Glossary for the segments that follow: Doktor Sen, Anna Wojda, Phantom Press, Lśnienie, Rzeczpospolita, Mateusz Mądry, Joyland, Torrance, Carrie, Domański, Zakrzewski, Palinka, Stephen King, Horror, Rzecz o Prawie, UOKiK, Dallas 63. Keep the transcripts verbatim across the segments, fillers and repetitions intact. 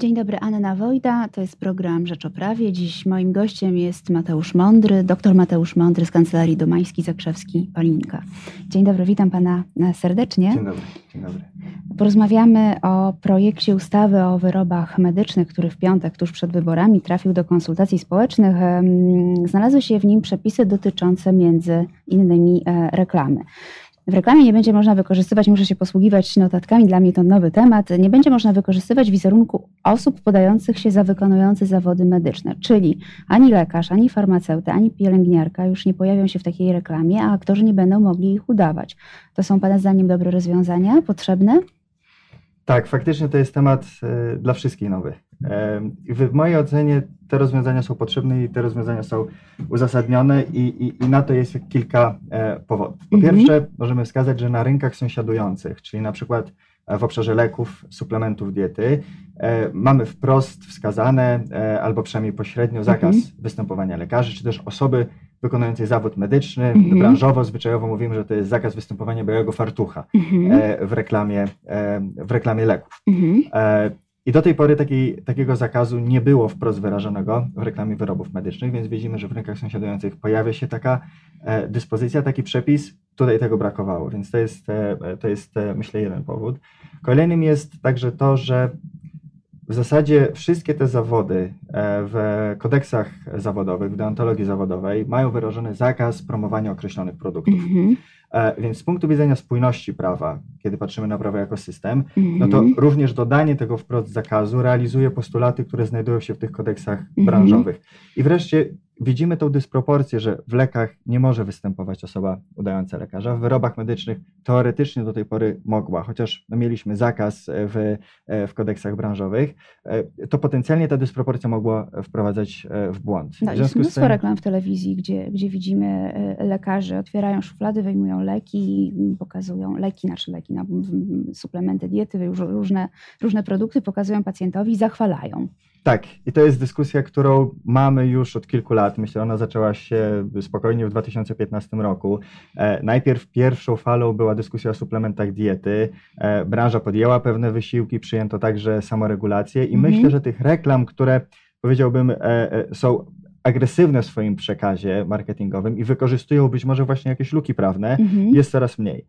Dzień dobry, Anna Wojda, to jest program Rzecz o Prawie. Dziś moim gościem jest Mateusz Mądry, doktor Mateusz Mądry z kancelarii Domański, Zakrzewski, Palinka. Dzień dobry, witam pana serdecznie. Dzień dobry, dzień dobry. Porozmawiamy o projekcie ustawy o wyrobach medycznych, który w piątek, tuż przed wyborami, trafił do konsultacji społecznych. Znalazły się w nim przepisy dotyczące między innymi reklamy. W reklamie nie będzie można wykorzystywać, muszę się posługiwać notatkami, dla mnie to nowy temat, nie będzie można wykorzystywać wizerunku osób podających się za wykonujące zawody medyczne, czyli ani lekarz, ani farmaceuta, ani pielęgniarka już nie pojawią się w takiej reklamie, a aktorzy nie będą mogli ich udawać. To są pana zdaniem dobre rozwiązania, potrzebne? Tak, faktycznie to jest temat y, dla wszystkich nowy. Y, w mojej ocenie te rozwiązania są potrzebne i te rozwiązania są uzasadnione i, i, i na to jest kilka y, powodów. Po mm-hmm. pierwsze, możemy wskazać, że na rynkach sąsiadujących, czyli na przykład w obszarze leków, suplementów diety, y, mamy wprost wskazane y, albo przynajmniej pośrednio zakaz mm-hmm. występowania lekarzy, czy też osoby wykonującej zawód medyczny, mm-hmm. branżowo, zwyczajowo mówimy, że to jest zakaz występowania białego fartucha mm-hmm. e, w, reklamie, e, w reklamie leków. Mm-hmm. E, I do tej pory taki, takiego zakazu nie było wprost wyrażonego w reklamie wyrobów medycznych, więc widzimy, że w rynkach sąsiadujących pojawia się taka e, dyspozycja, taki przepis, tutaj tego brakowało, więc to jest, e, to jest e, myślę, jeden powód. Kolejnym jest także to, że w zasadzie wszystkie te zawody w kodeksach zawodowych, w deontologii zawodowej mają wyrażony zakaz promowania określonych produktów. Mm-hmm. Więc z punktu widzenia spójności prawa, kiedy patrzymy na prawo jako system, mm-hmm. no to również dodanie tego wprost zakazu realizuje postulaty, które znajdują się w tych kodeksach mm-hmm. branżowych. I wreszcie widzimy tą dysproporcję, że w lekach nie może występować osoba udająca lekarza, w wyrobach medycznych teoretycznie do tej pory mogła, chociaż no mieliśmy zakaz w, w kodeksach branżowych, to potencjalnie ta dysproporcja mogła wprowadzać w błąd. No, w jest mnóstwo tym... reklam w telewizji, gdzie, gdzie widzimy lekarzy, otwierają szuflady, wyjmują leki, pokazują leki, znaczy leki, no, suplementy diety, różne, różne produkty, pokazują pacjentowi i zachwalają. Tak, i to jest dyskusja, którą mamy już od kilku lat. Myślę, ona zaczęła się spokojnie w dwa tysiące piętnastym roku. E, najpierw pierwszą falą była dyskusja o suplementach diety. E, branża podjęła pewne wysiłki, przyjęto także samoregulację i mm-hmm. myślę, że tych reklam, które powiedziałbym e, e, są agresywne w swoim przekazie marketingowym i wykorzystują być może właśnie jakieś luki prawne, mm-hmm. jest coraz mniej.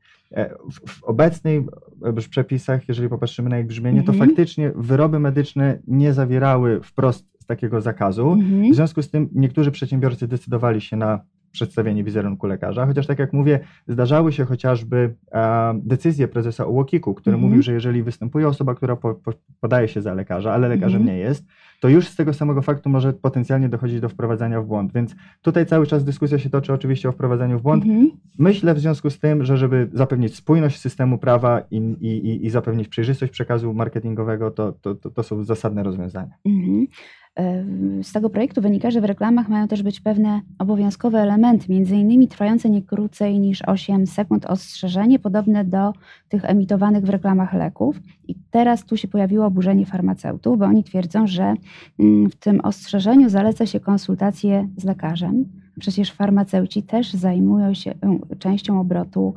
W, w obecnych przepisach, jeżeli popatrzymy na ich brzmienie, mm-hmm. to faktycznie wyroby medyczne nie zawierały wprost takiego zakazu. Mm-hmm. W związku z tym niektórzy przedsiębiorcy decydowali się na przedstawienie wizerunku lekarza, chociaż tak jak mówię, zdarzały się chociażby e, decyzje prezesa UOKiK-u, który mm. mówił, że jeżeli występuje osoba, która po, po, podaje się za lekarza, ale lekarzem mm. nie jest, to już z tego samego faktu może potencjalnie dochodzić do wprowadzania w błąd, więc tutaj cały czas dyskusja się toczy oczywiście o wprowadzaniu w błąd. Mm. Myślę w związku z tym, że żeby zapewnić spójność systemu prawa i, i, i zapewnić przejrzystość przekazu marketingowego, to, to, to, to są zasadne rozwiązania. Mm. Z tego projektu wynika, że w reklamach mają też być pewne obowiązkowe elementy, między innymi trwające nie krócej niż osiem sekund ostrzeżenie, podobne do tych emitowanych w reklamach leków. I teraz tu się pojawiło oburzenie farmaceutów, bo oni twierdzą, że w tym ostrzeżeniu zaleca się konsultacje z lekarzem. Przecież farmaceuci też zajmują się częścią obrotu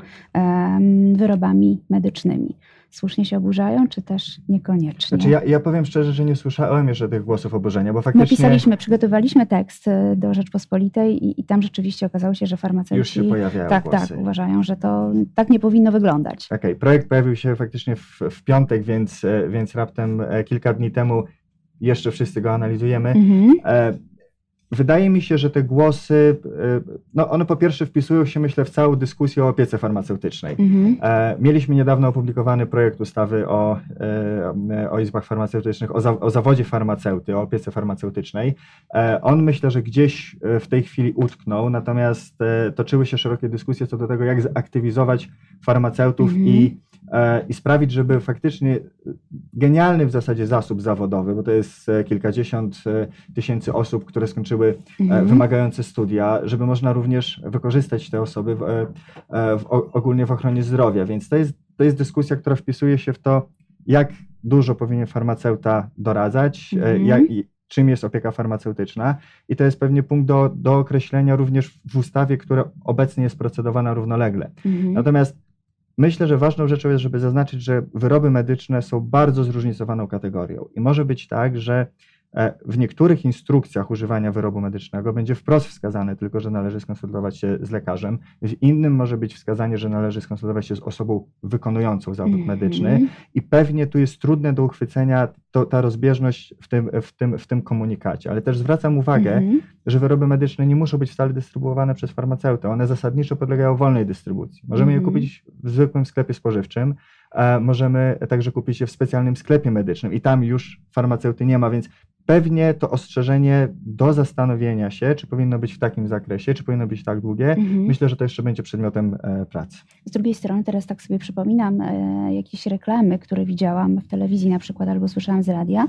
wyrobami medycznymi. Słusznie się oburzają, czy też niekoniecznie? Znaczy ja, ja powiem szczerze, że nie słyszałem jeszcze tych głosów oburzenia, bo faktycznie... Napisaliśmy, przygotowaliśmy tekst do Rzeczpospolitej i, i tam rzeczywiście okazało się, że farmaceuci... Już się pojawiają Tak, głosy. tak, uważają, że to tak nie powinno wyglądać. Okej, okay, projekt pojawił się faktycznie w, w piątek, więc, więc raptem kilka dni temu jeszcze wszyscy go analizujemy. Mhm. E- Wydaje mi się, że te głosy, no one po pierwsze wpisują się, myślę, w całą dyskusję o opiece farmaceutycznej. Mhm. Mieliśmy niedawno opublikowany projekt ustawy o, o izbach farmaceutycznych, o, za, o zawodzie farmaceuty, o opiece farmaceutycznej. On myślę, że gdzieś w tej chwili utknął, natomiast toczyły się szerokie dyskusje co do tego, jak zaktywizować farmaceutów mhm. i i sprawić, żeby faktycznie genialny w zasadzie zasób zawodowy, bo to jest kilkadziesiąt tysięcy osób, które skończyły mhm. wymagające studia, żeby można również wykorzystać te osoby w, w, ogólnie w ochronie zdrowia. Więc to jest, to jest dyskusja, która wpisuje się w to, jak dużo powinien farmaceuta doradzać, mhm. jak, czym jest opieka farmaceutyczna i to jest pewnie punkt do, do określenia również w ustawie, która obecnie jest procedowana równolegle. Mhm. Natomiast Myślę, że ważną rzeczą jest, żeby zaznaczyć, że wyroby medyczne są bardzo zróżnicowaną kategorią i może być tak, że w niektórych instrukcjach używania wyrobu medycznego będzie wprost wskazane tylko, że należy skonsultować się z lekarzem, w innym może być wskazanie, że należy skonsultować się z osobą wykonującą zawód mm-hmm. medyczny i pewnie tu jest trudne do uchwycenia to, ta rozbieżność w tym, w, tym, w tym komunikacie, ale też zwracam uwagę, mm-hmm. że wyroby medyczne nie muszą być wcale dystrybuowane przez farmaceutę, one zasadniczo podlegają wolnej dystrybucji. Możemy mm-hmm. je kupić w zwykłym sklepie spożywczym, a możemy także kupić je w specjalnym sklepie medycznym i tam już farmaceuty nie ma, więc pewnie to ostrzeżenie do zastanowienia się, czy powinno być w takim zakresie, czy powinno być tak długie. Mhm. Myślę, że to jeszcze będzie przedmiotem e, pracy. Z drugiej strony teraz tak sobie przypominam e, jakieś reklamy, które widziałam w telewizji na przykład albo słyszałam z radia.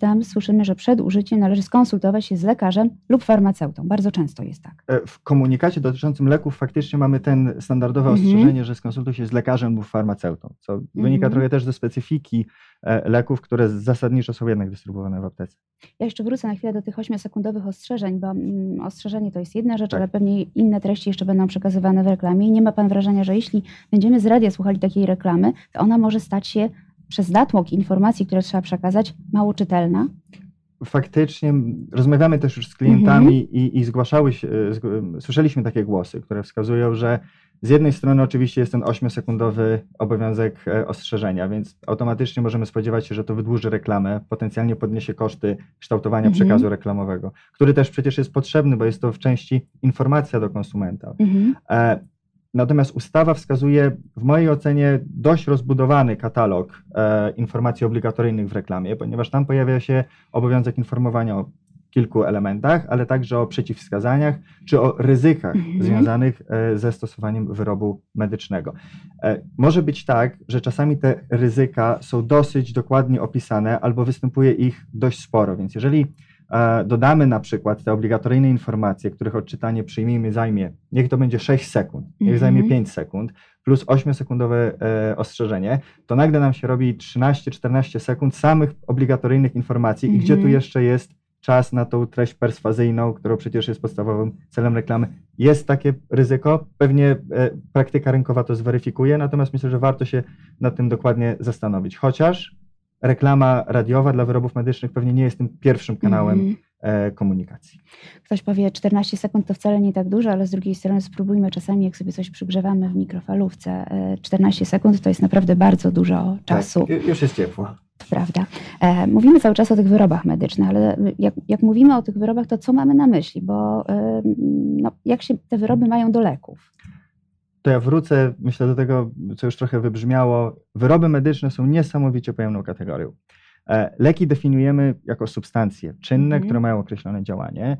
Tam słyszymy, że przed użyciem należy skonsultować się z lekarzem lub farmaceutą. Bardzo często jest tak. E, w komunikacie dotyczącym leków faktycznie mamy ten standardowe mhm. ostrzeżenie, że skonsultuj się z lekarzem lub farmaceutą, co mhm. wynika trochę też ze specyfiki e, leków, które zasadniczo są jednak dystrybuowane w aptece. Ja jeszcze wrócę na chwilę do tych ośmiosekundowych ostrzeżeń, bo mm, ostrzeżenie to jest jedna rzecz, tak. ale pewnie inne treści jeszcze będą przekazywane w reklamie. I nie ma pan wrażenia, że jeśli będziemy z radia słuchali takiej reklamy, to ona może stać się przez natłok informacji, które trzeba przekazać, mało czytelna? Faktycznie rozmawiamy też już z klientami mhm. i, i zgłaszały się, słyszeliśmy takie głosy, które wskazują, że z jednej strony oczywiście jest ten ośmiosekundowy obowiązek ostrzeżenia, więc automatycznie możemy spodziewać się, że to wydłuży reklamę, potencjalnie podniesie koszty kształtowania mhm. przekazu reklamowego, który też przecież jest potrzebny, bo jest to w części informacja do konsumenta. Mhm. Natomiast ustawa wskazuje w mojej ocenie dość rozbudowany katalog e, informacji obligatoryjnych w reklamie, ponieważ tam pojawia się obowiązek informowania o kilku elementach, ale także o przeciwwskazaniach czy o ryzykach mhm. związanych e, ze stosowaniem wyrobu medycznego. E, może być tak, że czasami te ryzyka są dosyć dokładnie opisane albo występuje ich dość sporo, więc jeżeli dodamy na przykład te obligatoryjne informacje, których odczytanie przyjmijmy zajmie, niech to będzie sześć sekund, niech mm-hmm. zajmie pięć sekund, plus ośmiosekundowe e, ostrzeżenie, to nagle nam się robi trzynaście czternaście sekund samych obligatoryjnych informacji mm-hmm. i gdzie tu jeszcze jest czas na tą treść perswazyjną, którą przecież jest podstawowym celem reklamy. Jest takie ryzyko, pewnie e, praktyka rynkowa to zweryfikuje, natomiast myślę, że warto się nad tym dokładnie zastanowić, chociaż reklama radiowa dla wyrobów medycznych pewnie nie jest tym pierwszym kanałem mm. e, komunikacji. Ktoś powie, czternaście sekund to wcale nie tak dużo, ale z drugiej strony spróbujmy czasami, jak sobie coś przygrzewamy w mikrofalówce. E, czternaście sekund to jest naprawdę bardzo dużo czasu. Tak, już jest ciepło. To prawda. E, mówimy cały czas o tych wyrobach medycznych, ale jak, jak mówimy o tych wyrobach, to co mamy na myśli? Bo e, no, jak się te wyroby mają do leków? To ja wrócę, myślę, do tego, co już trochę wybrzmiało. Wyroby medyczne są niesamowicie pojemną kategorią. Leki definiujemy jako substancje czynne, mm-hmm. które mają określone działanie.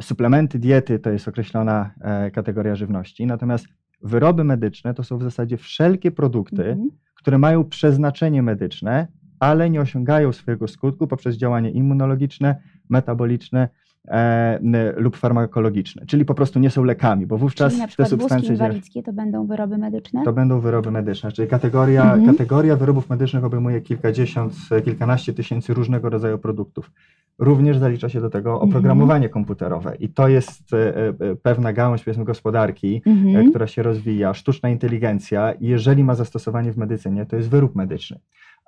Suplementy diety to jest określona kategoria żywności. Natomiast wyroby medyczne to są w zasadzie wszelkie produkty, mm-hmm. które mają przeznaczenie medyczne, ale nie osiągają swojego skutku poprzez działanie immunologiczne, metaboliczne, E, lub farmakologiczne, czyli po prostu nie są lekami, bo wówczas czyli na przykład te substancje wózki inwalidzkie to będą wyroby medyczne? To będą wyroby medyczne, czyli kategoria, mhm. kategoria wyrobów medycznych obejmuje kilkadziesiąt, kilkanaście tysięcy różnego rodzaju produktów. Również zalicza się do tego oprogramowanie mhm. komputerowe i to jest e, e, pewna gałąź, powiedzmy, gospodarki, mhm. e, która się rozwija, sztuczna inteligencja, i jeżeli ma zastosowanie w medycynie, to jest wyrób medyczny.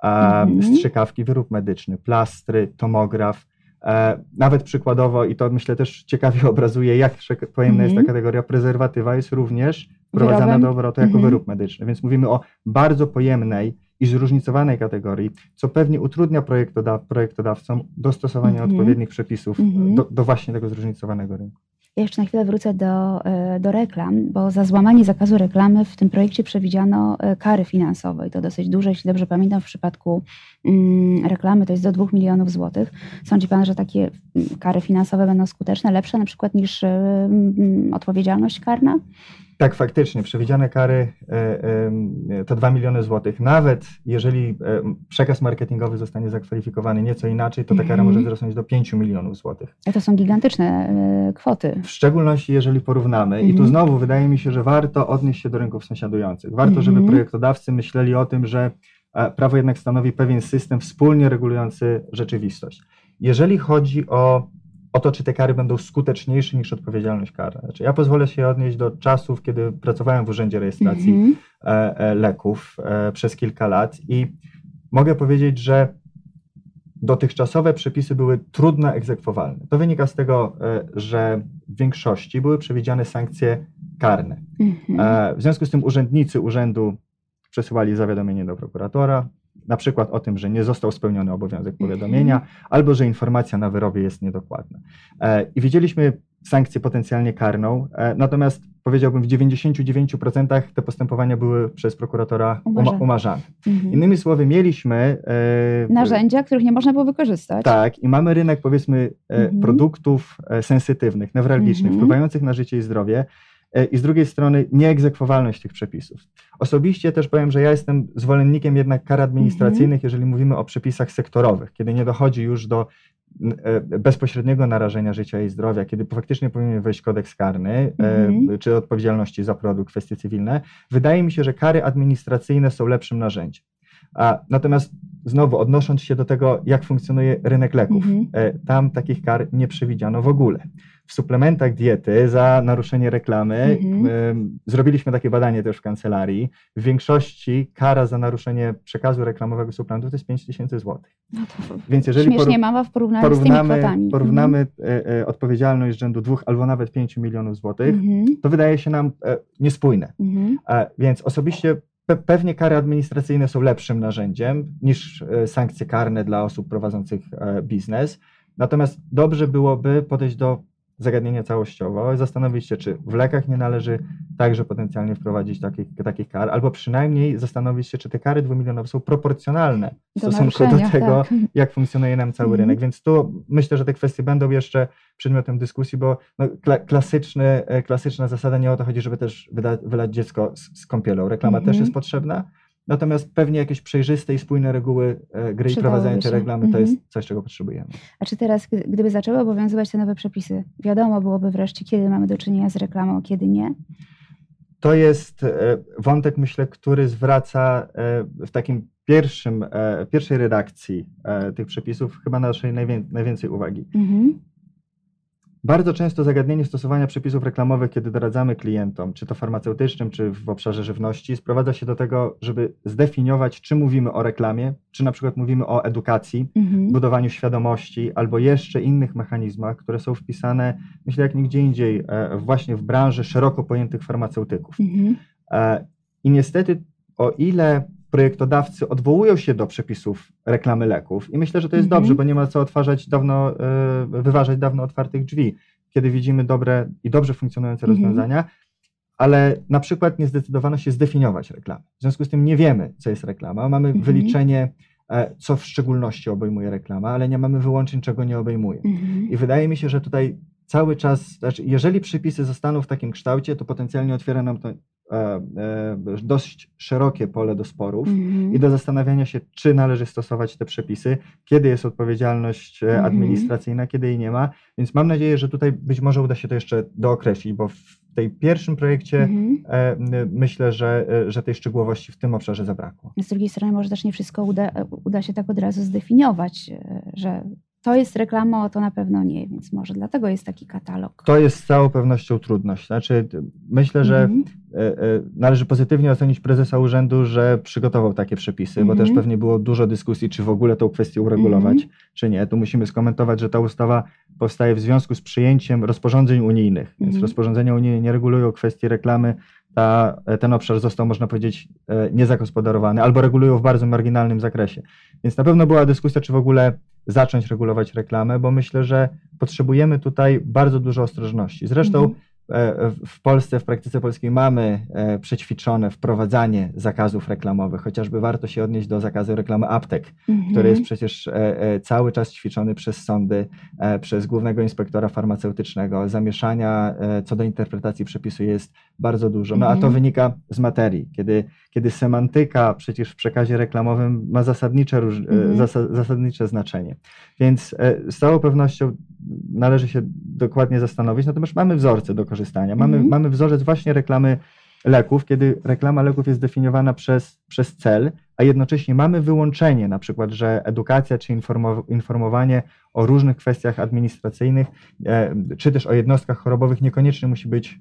A, mhm. Strzykawki, wyrób medyczny, plastry, tomograf. Nawet przykładowo, i to myślę też ciekawie obrazuje, jak pojemna mm-hmm. jest ta kategoria, prezerwatywa jest również wprowadzana do obrotu jako mm-hmm. wyrób medyczny, więc mówimy o bardzo pojemnej i zróżnicowanej kategorii, co pewnie utrudnia projektodaw- projektodawcom dostosowanie mm-hmm. odpowiednich przepisów mm-hmm. do, do właśnie tego zróżnicowanego rynku. Ja jeszcze na chwilę wrócę do, do reklam, bo za złamanie zakazu reklamy w tym projekcie przewidziano kary finansowe i to dosyć duże, jeśli dobrze pamiętam, w przypadku mm, reklamy to jest do dwóch milionów złotych. Sądzi pan, że takie kary finansowe będą skuteczne, lepsze na przykład niż mm, odpowiedzialność karna? Tak, faktycznie. Przewidziane kary to dwa miliony złotych. Nawet jeżeli przekaz marketingowy zostanie zakwalifikowany nieco inaczej, to ta kara może wzrosnąć do pięciu milionów złotych. A to są gigantyczne kwoty. W szczególności jeżeli porównamy. Mhm. I tu znowu wydaje mi się, że warto odnieść się do rynków sąsiadujących. Warto, żeby projektodawcy myśleli o tym, że prawo jednak stanowi pewien system wspólnie regulujący rzeczywistość. Jeżeli chodzi o o to, czy te kary będą skuteczniejsze niż odpowiedzialność karna. Znaczy, ja pozwolę się odnieść do czasów, kiedy pracowałem w Urzędzie Rejestracji mm-hmm. Leków przez kilka lat i mogę powiedzieć, że dotychczasowe przepisy były trudno egzekwowalne. To wynika z tego, że w większości były przewidziane sankcje karne. Mm-hmm. W związku z tym urzędnicy urzędu przesyłali zawiadomienie do prokuratora, na przykład o tym, że nie został spełniony obowiązek powiadomienia, mm-hmm. albo że informacja na wyrobie jest niedokładna. E, I widzieliśmy sankcję potencjalnie karną, e, natomiast powiedziałbym w dziewięćdziesięciu dziewięciu procentach te postępowania były przez prokuratora umarzane. umarzane. Mm-hmm. Innymi słowy, mieliśmy... E, narzędzia, których nie można było wykorzystać. Tak, i mamy rynek, powiedzmy, e, mm-hmm. produktów e, sensytywnych, newralgicznych, mm-hmm. wpływających na życie i zdrowie, i z drugiej strony nieegzekwowalność tych przepisów. Osobiście też powiem, że ja jestem zwolennikiem jednak kar administracyjnych, mm-hmm. jeżeli mówimy o przepisach sektorowych, kiedy nie dochodzi już do bezpośredniego narażenia życia i zdrowia, kiedy faktycznie powinien wejść kodeks karny, mm-hmm. czy odpowiedzialności za produkt, kwestie cywilne. Wydaje mi się, że kary administracyjne są lepszym narzędziem. A, natomiast znowu odnosząc się do tego, jak funkcjonuje rynek leków, mm-hmm. tam takich kar nie przewidziano w ogóle. W suplementach diety za naruszenie reklamy, mm-hmm. y, zrobiliśmy takie badanie też w kancelarii, w większości kara za naruszenie przekazu reklamowego suplementu to jest pięć tysięcy złotych. No to Więc jeżeli śmiesznie poru- mała w porównaniu porównamy, z tymi kwotami. Porównamy mm-hmm. y, y, odpowiedzialność rzędu dwóch albo nawet pięciu milionów złotych, mm-hmm. to wydaje się nam y, niespójne. Mm-hmm. A, więc osobiście pewnie kary administracyjne są lepszym narzędziem niż sankcje karne dla osób prowadzących biznes. Natomiast dobrze byłoby podejść do zagadnienia całościowo i zastanowić się, czy w lekach nie należy także potencjalnie wprowadzić takich, takich kar, albo przynajmniej zastanowić się, czy te kary dwumilionowe są proporcjonalne w do stosunku do tego, tak. jak funkcjonuje nam cały mm. rynek. Więc tu myślę, że te kwestie będą jeszcze przedmiotem dyskusji, bo no, kla- klasyczny, klasyczna zasada, nie o to chodzi, żeby też wyda- wylać dziecko z, z kąpielą. Reklama mm-hmm. też jest potrzebna, natomiast pewnie jakieś przejrzyste i spójne reguły e, gry i prowadzenia tej reklamy mm-hmm. to jest coś, czego potrzebujemy. A czy teraz, gdyby zaczęły obowiązywać te nowe przepisy, wiadomo byłoby wreszcie, kiedy mamy do czynienia z reklamą, a kiedy nie? To jest e, wątek, myślę, który zwraca e, w takim pierwszym, e, pierwszej redakcji e, tych przepisów chyba naszej najwię- najwięcej uwagi. Mm-hmm. Bardzo często zagadnienie stosowania przepisów reklamowych, kiedy doradzamy klientom, czy to farmaceutycznym, czy w obszarze żywności, sprowadza się do tego, żeby zdefiniować, czy mówimy o reklamie, czy na przykład mówimy o edukacji, mhm. budowaniu świadomości, albo jeszcze innych mechanizmach, które są wpisane, myślę, jak nigdzie indziej, właśnie w branży szeroko pojętych farmaceutyków. Mhm. I niestety, o ile projektodawcy odwołują się do przepisów reklamy leków i myślę, że to jest mhm. dobrze, bo nie ma co otwarzać dawno, wyważać dawno otwartych drzwi, kiedy widzimy dobre i dobrze funkcjonujące mhm. rozwiązania, ale na przykład nie zdecydowano się zdefiniować reklamy. W związku z tym nie wiemy, co jest reklama, mamy mhm. wyliczenie, co w szczególności obejmuje reklama, ale nie mamy wyłączeń, czego nie obejmuje. Mhm. I wydaje mi się, że tutaj cały czas, znaczy jeżeli przepisy zostaną w takim kształcie, to potencjalnie otwiera nam to E, e, dość szerokie pole do sporów mm-hmm. i do zastanawiania się, czy należy stosować te przepisy, kiedy jest odpowiedzialność mm-hmm. administracyjna, kiedy jej nie ma. Więc mam nadzieję, że tutaj być może uda się to jeszcze dookreślić, bo w tej pierwszym projekcie mm-hmm. e, myślę, że, że tej szczegółowości w tym obszarze zabrakło. Z drugiej strony może też nie wszystko uda, uda się tak od razu zdefiniować, że to jest reklama, a to na pewno nie, więc może dlatego jest taki katalog. To jest z całą pewnością trudność. Znaczy, myślę, że mm. y, y, należy pozytywnie ocenić prezesa urzędu, że przygotował takie przepisy, mm-hmm. bo też pewnie było dużo dyskusji, czy w ogóle tą kwestię uregulować, mm-hmm. czy nie. Tu musimy skomentować, że ta ustawa powstaje w związku z przyjęciem rozporządzeń unijnych, więc mm-hmm. rozporządzenia unijne nie regulują kwestii reklamy. Ta, ten obszar został, można powiedzieć, niezagospodarowany albo regulują w bardzo marginalnym zakresie. Więc na pewno była dyskusja, czy w ogóle zacząć regulować reklamę, bo myślę, że potrzebujemy tutaj bardzo dużo ostrożności. Zresztą mhm. w Polsce, w praktyce polskiej mamy przećwiczone wprowadzanie zakazów reklamowych, chociażby warto się odnieść do zakazu reklamy aptek, mhm. który jest przecież cały czas ćwiczony przez sądy, przez głównego inspektora farmaceutycznego. Zamieszania co do interpretacji przepisu jest bardzo dużo, no a to wynika z materii, kiedy, kiedy semantyka przecież w przekazie reklamowym ma zasadnicze, róż, mm-hmm. zas- zasadnicze znaczenie. Więc e, z całą pewnością należy się dokładnie zastanowić, natomiast mamy wzorce do korzystania, mamy, mm-hmm. mamy wzorzec właśnie reklamy leków, kiedy reklama leków jest definiowana przez, przez cel, a jednocześnie mamy wyłączenie, na przykład, że edukacja czy informowanie o różnych kwestiach administracyjnych, czy też o jednostkach chorobowych niekoniecznie musi być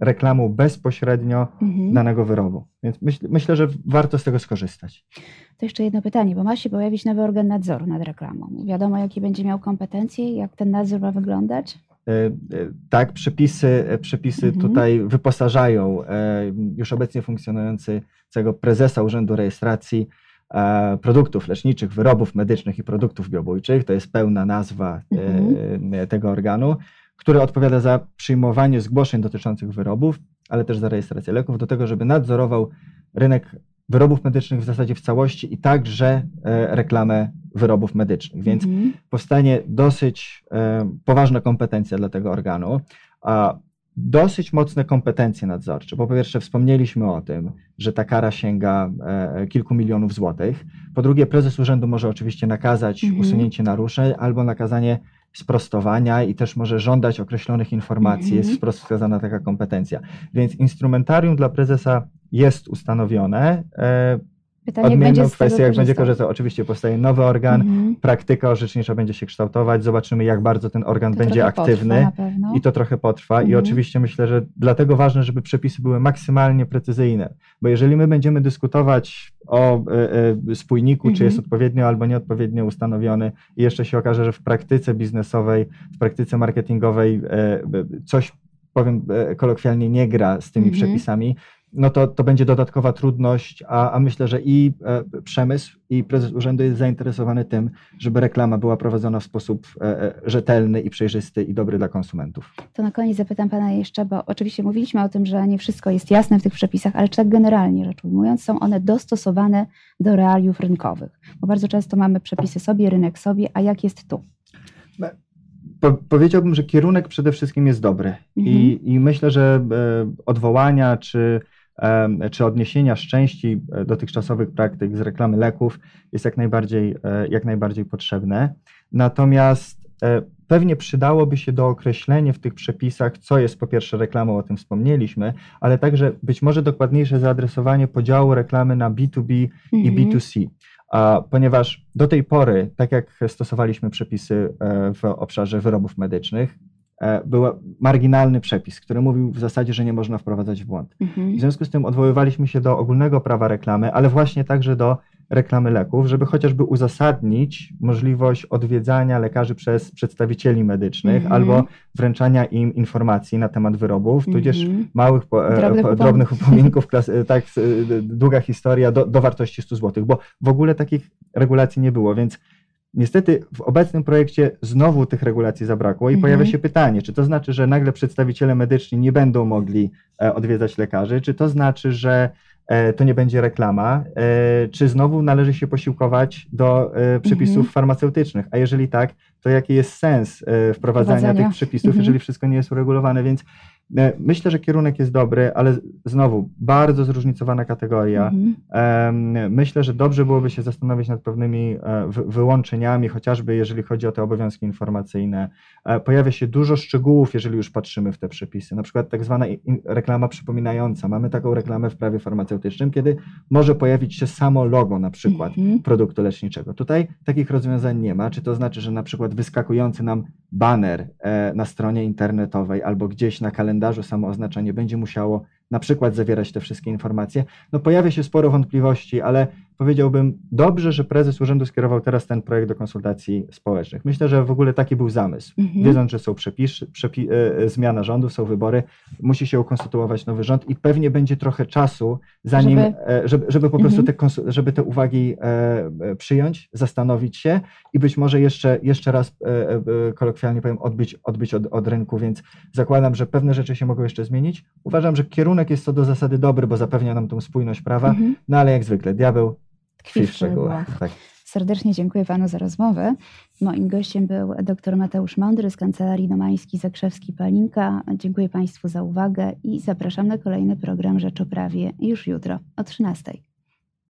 reklamą bezpośrednio mhm. danego wyrobu. Więc myśl, myślę, że warto z tego skorzystać. To jeszcze jedno pytanie, bo ma się pojawić nowy organ nadzoru nad reklamą. Wiadomo, jakie będzie miał kompetencje, jak ten nadzór ma wyglądać? Tak, przepisy, przepisy mhm. tutaj wyposażają już obecnie funkcjonującego prezesa Urzędu Rejestracji Produktów Leczniczych, Wyrobów Medycznych i Produktów Biobójczych, to jest pełna nazwa mhm. tego organu, który odpowiada za przyjmowanie zgłoszeń dotyczących wyrobów, ale też za rejestrację leków, do tego, żeby nadzorował rynek wyrobów medycznych w zasadzie w całości i także reklamę wyrobów medycznych. Więc mhm. powstanie dosyć poważna kompetencja dla tego organu, a dosyć mocne kompetencje nadzorcze, bo po pierwsze wspomnieliśmy o tym, że ta kara sięga kilku milionów złotych. Po drugie, prezes urzędu może oczywiście nakazać mhm. usunięcie naruszeń albo nakazanie sprostowania i też może żądać określonych informacji, mhm. jest wprost wskazana taka kompetencja. Więc instrumentarium dla prezesa jest ustanowione. Pytanie, jak będzie, kwestia, jak będzie korzystał. Oczywiście powstaje nowy organ, mhm. praktyka orzecznicza będzie się kształtować, zobaczymy, jak bardzo ten organ to będzie aktywny i to trochę potrwa. Mhm. I oczywiście myślę, że dlatego ważne, żeby przepisy były maksymalnie precyzyjne, bo jeżeli my będziemy dyskutować o y, y, spójniku, mhm. czy jest odpowiednio albo nieodpowiednio ustanowiony i jeszcze się okaże, że w praktyce biznesowej, w praktyce marketingowej y, coś, powiem y, kolokwialnie, nie gra z tymi mhm. przepisami, no to, to będzie dodatkowa trudność, a, a myślę, że i e, przemysł, i prezes urzędu jest zainteresowany tym, żeby reklama była prowadzona w sposób e, rzetelny i przejrzysty i dobry dla konsumentów. To na koniec zapytam pana jeszcze, bo oczywiście mówiliśmy o tym, że nie wszystko jest jasne w tych przepisach, ale czy tak generalnie rzecz ujmując są one dostosowane do realiów rynkowych? Bo bardzo często mamy przepisy sobie, rynek sobie, a jak jest tu? Be- Po, powiedziałbym, że kierunek przede wszystkim jest dobry mhm. I, i myślę, że e, odwołania czy, e, czy odniesienia z części dotychczasowych praktyk z reklamy leków jest jak najbardziej, e, jak najbardziej potrzebne. Natomiast e, pewnie przydałoby się dookreślenie w tych przepisach, co jest po pierwsze reklamą, o tym wspomnieliśmy, ale także być może dokładniejsze zaadresowanie podziału reklamy na B dwa B mhm. i B dwa C. A, ponieważ do tej pory, tak jak stosowaliśmy przepisy e, w obszarze wyrobów medycznych, e, był marginalny przepis, który mówił w zasadzie, że nie można wprowadzać w błąd. Mhm. W związku z tym odwoływaliśmy się do ogólnego prawa reklamy, ale właśnie także do reklamy leków, żeby chociażby uzasadnić możliwość odwiedzania lekarzy przez przedstawicieli medycznych mhm. albo wręczania im informacji na temat wyrobów, tudzież mhm. małych, po, drobnych, po, upom- drobnych upominków, klas, tak, długa historia, do, do wartości stu złotych, bo w ogóle takich regulacji nie było, więc niestety w obecnym projekcie znowu tych regulacji zabrakło i mhm. pojawia się pytanie, czy to znaczy, że nagle przedstawiciele medyczni nie będą mogli e, odwiedzać lekarzy, czy to znaczy, że to nie będzie reklama, czy znowu należy się posiłkować do przepisów mhm. farmaceutycznych, a jeżeli tak, to jaki jest sens wprowadzania Wprowadzenia. tych przepisów, mhm. jeżeli wszystko nie jest uregulowane, więc myślę, że kierunek jest dobry, ale znowu bardzo zróżnicowana kategoria. Mhm. Myślę, że dobrze byłoby się zastanowić nad pewnymi wyłączeniami, chociażby jeżeli chodzi o te obowiązki informacyjne. Pojawia się dużo szczegółów, jeżeli już patrzymy w te przepisy, na przykład tak zwana reklama przypominająca. Mamy taką reklamę w prawie farmaceutycznym, kiedy może pojawić się samo logo na przykład mhm. produktu leczniczego. Tutaj takich rozwiązań nie ma. Czy to znaczy, że na przykład wyskakujący nam baner na stronie internetowej albo gdzieś na kalendarzu samo oznaczenie będzie musiało na przykład zawierać te wszystkie informacje? No pojawia się sporo wątpliwości, ale powiedziałbym, dobrze, że prezes urzędu skierował teraz ten projekt do konsultacji społecznych. Myślę, że w ogóle taki był zamysł. Mhm. Wiedząc, że są przepis, przepi, e, zmiana rządów, są wybory, musi się ukonstytuować nowy rząd i pewnie będzie trochę czasu, zanim, żeby, e, żeby, żeby po prostu mhm. te, konsu- żeby te uwagi e, przyjąć, zastanowić się i być może jeszcze, jeszcze raz e, e, kolokwialnie powiem, odbyć, odbyć od, od rynku, więc zakładam, że pewne rzeczy się mogą jeszcze zmienić. Uważam, że kierunek jest co do zasady dobry, bo zapewnia nam tą spójność prawa, mhm. no ale jak zwykle diabeł tkwi w szczegółach. Tak. Serdecznie dziękuję panu za rozmowę. Moim gościem był dr Mateusz Mądry z Kancelarii Domański, Zakrzewski, Palinka. Dziękuję państwu za uwagę i zapraszam na kolejny program Rzecz o Prawie już jutro o trzynastej.